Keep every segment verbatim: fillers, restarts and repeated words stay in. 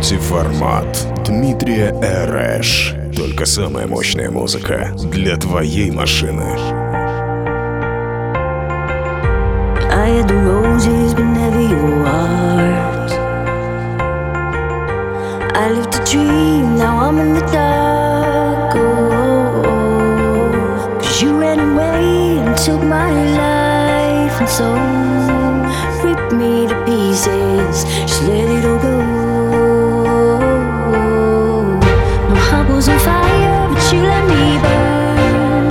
Мультиформат Дмитрия Рс. Только самая мощная музыка для твоей машины. I had the roses, but never your heart. I lived a dream, now I'm in the dark. Oh, oh, oh. 'Cause you ran away and took my life and soul, ripped me to pieces, just let it all go. My heart was on fire, but you let me burn.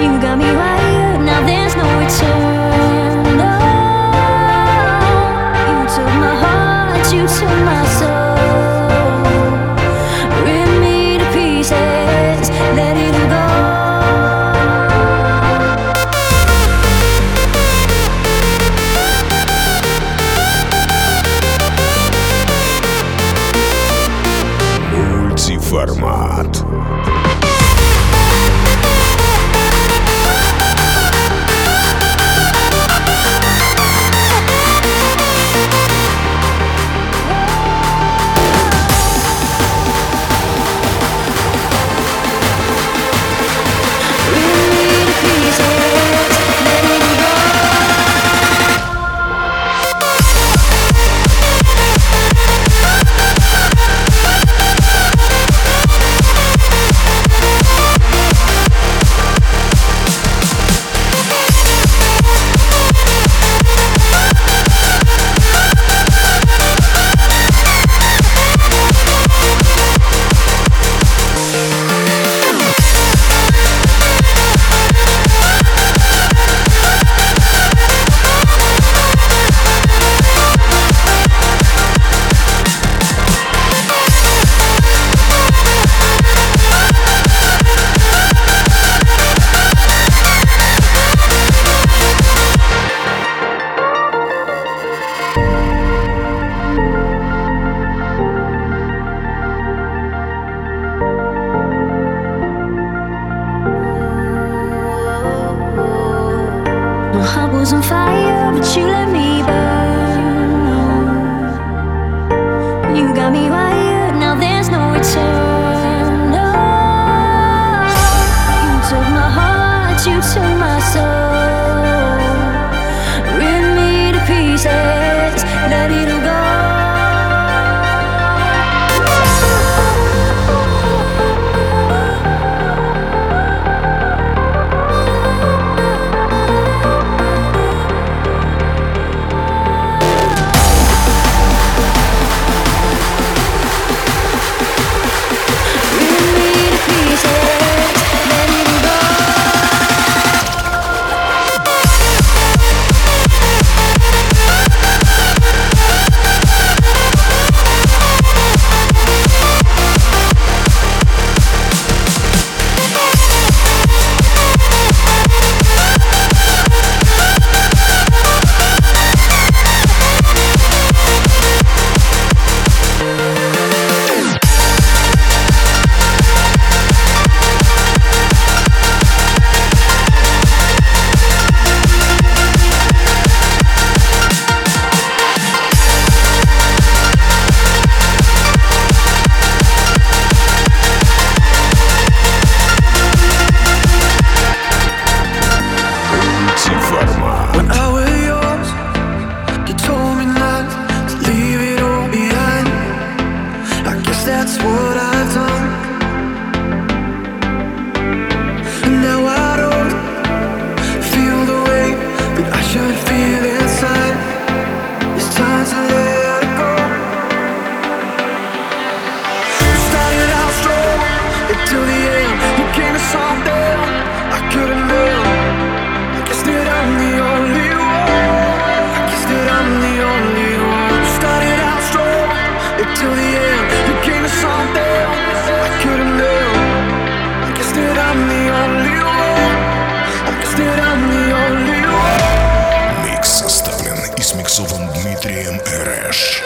You got me wired, now there's no return. Oh, you took my heart, you took my soul, ripped me to pieces, let it all go. Формат. My heart was on fire, but you let me burn. You got me wired, now there's no return. No, you took my heart, you took my soul, ripped me to pieces, let it all go. Микс составлен и смиксован Дмитрием Рс.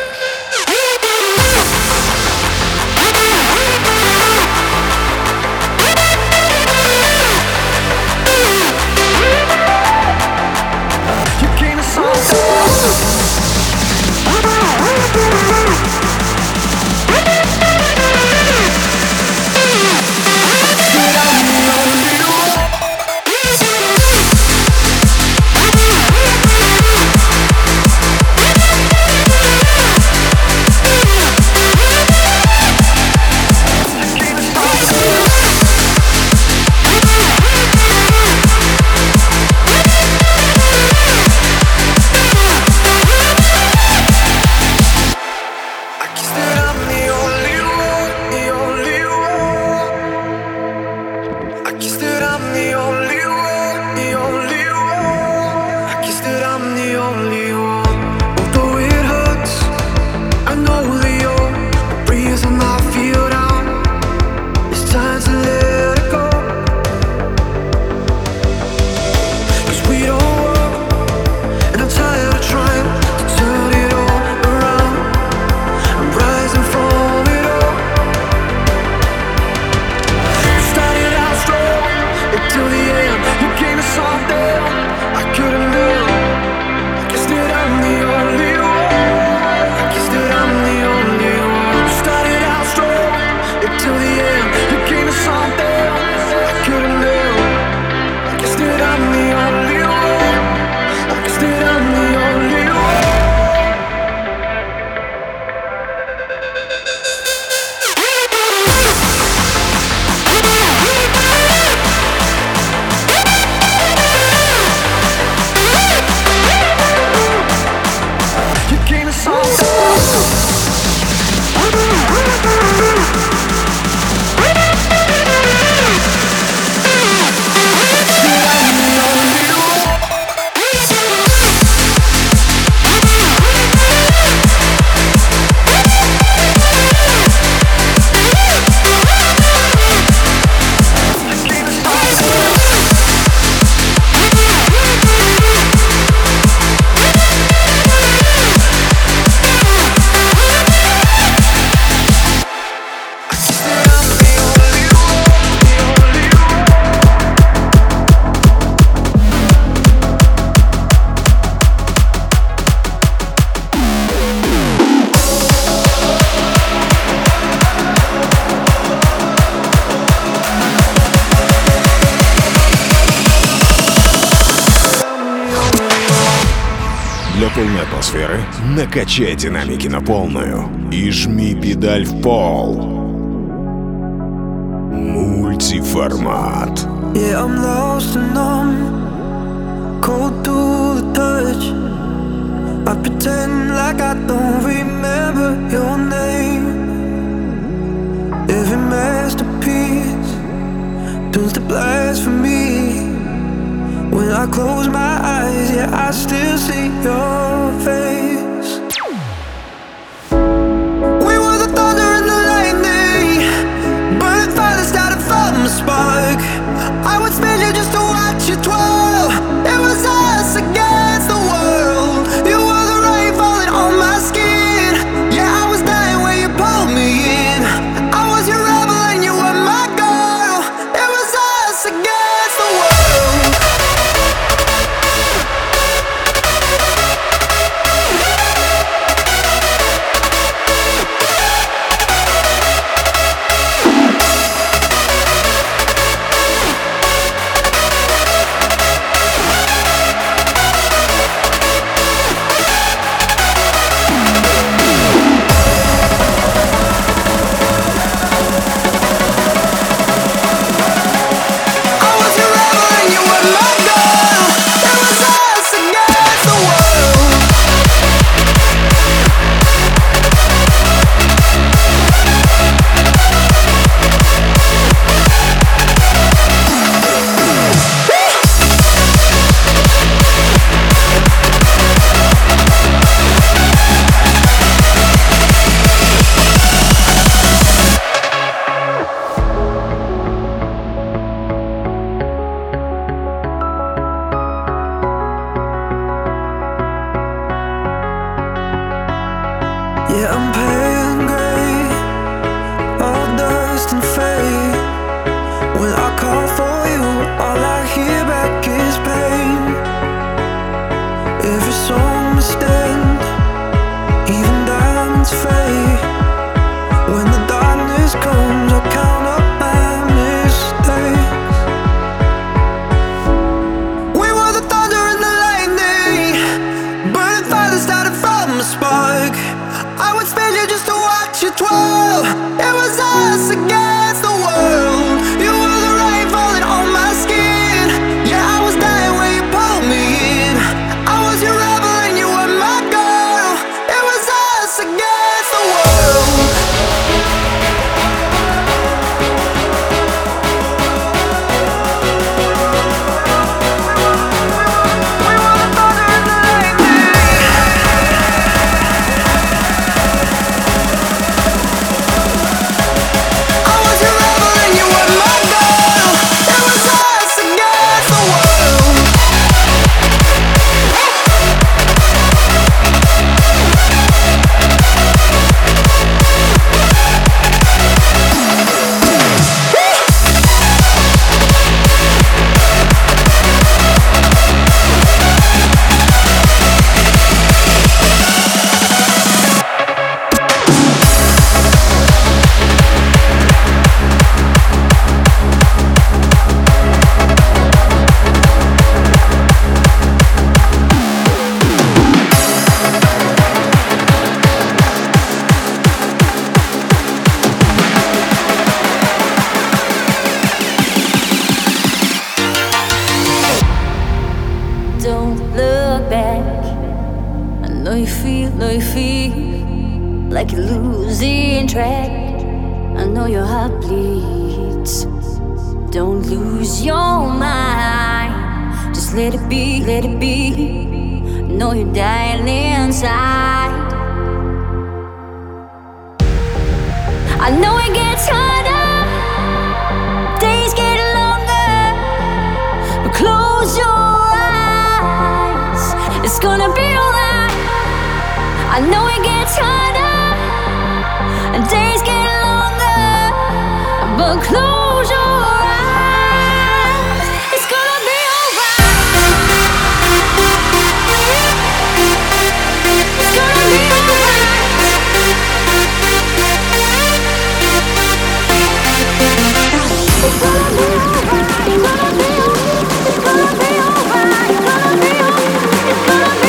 Для полной атмосферы накачай динамики на полную и жми педаль в пол. Мультиформат. Yeah, I'm lost and numb, cold to the touch. I pretend like I don't remember your name. Every masterpiece turns to blasphemy. When I close my eyes, yeah, I still see your face. know you feel like you're losing track. I know your heart bleeds. Don't lose your mind. Just let it be, let it be. I know you're dying inside. I know it gets harder. Days get longer. But close your eyes. It's gonna be alright. I know it gets harder, and days get longer, but close your eyes, it's gonna be alright. It's gonna be alright. It's gonna be alright. It's gonna be alright. It's gonna be alright. It's gonna be alright. It's gonna be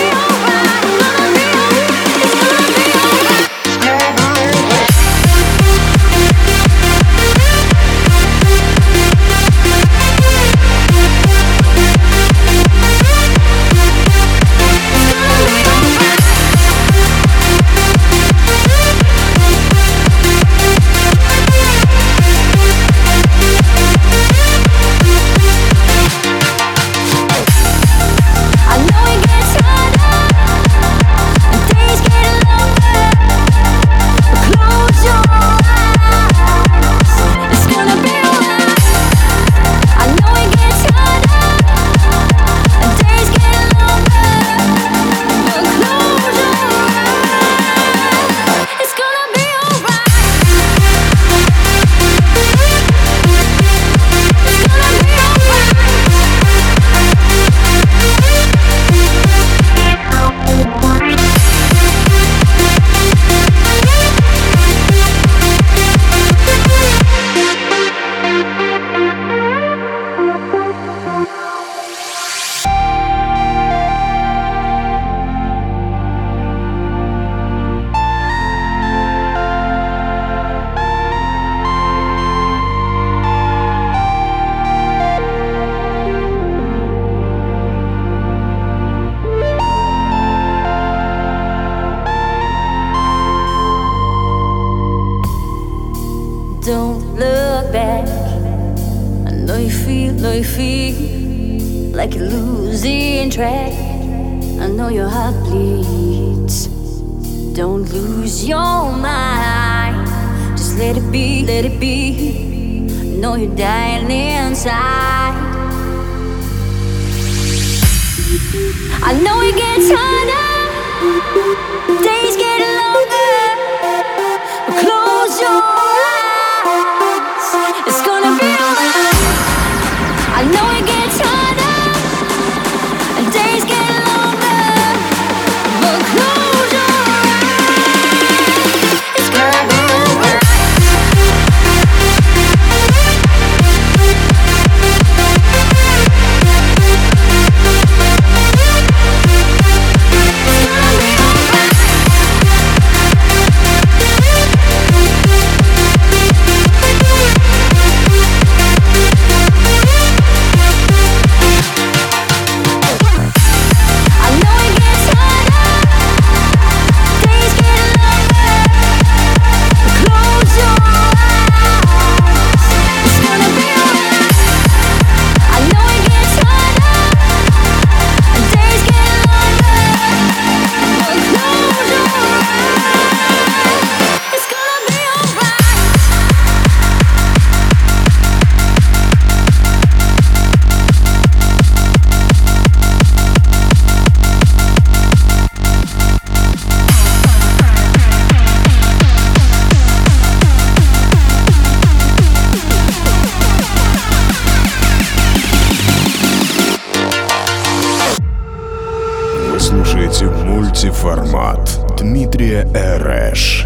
мультиформат Дмитрия Р С.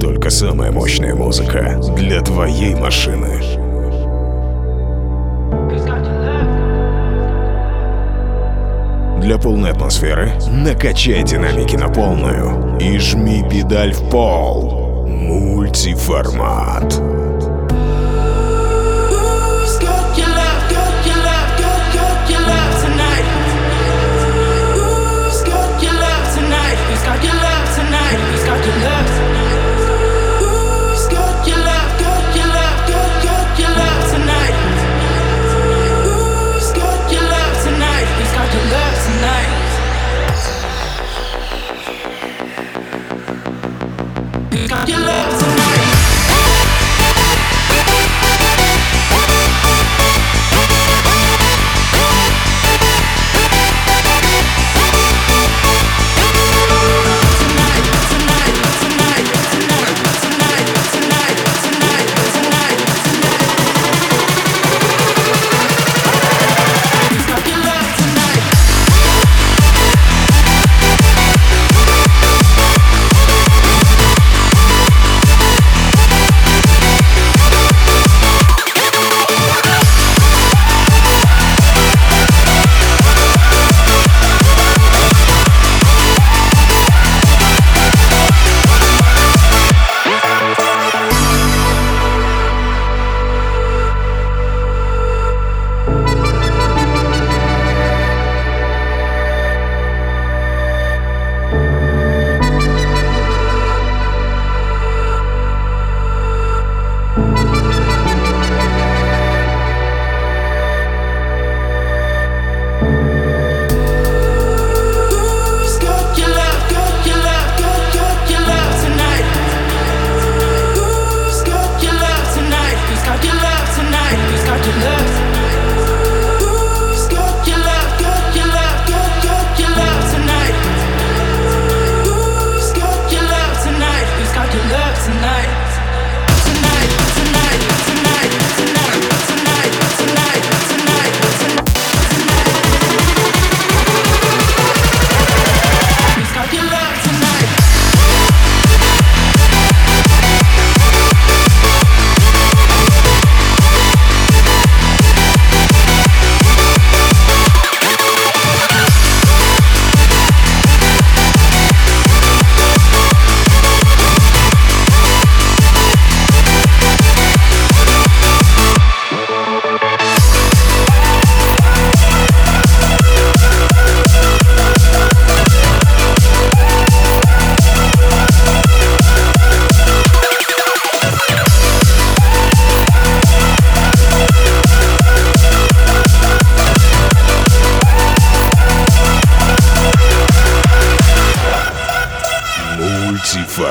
Только самая мощная музыка для твоей машины. Для полной атмосферы накачай динамики на полную и жми педаль в пол. Мультиформат. Got your love.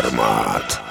MultiFormat.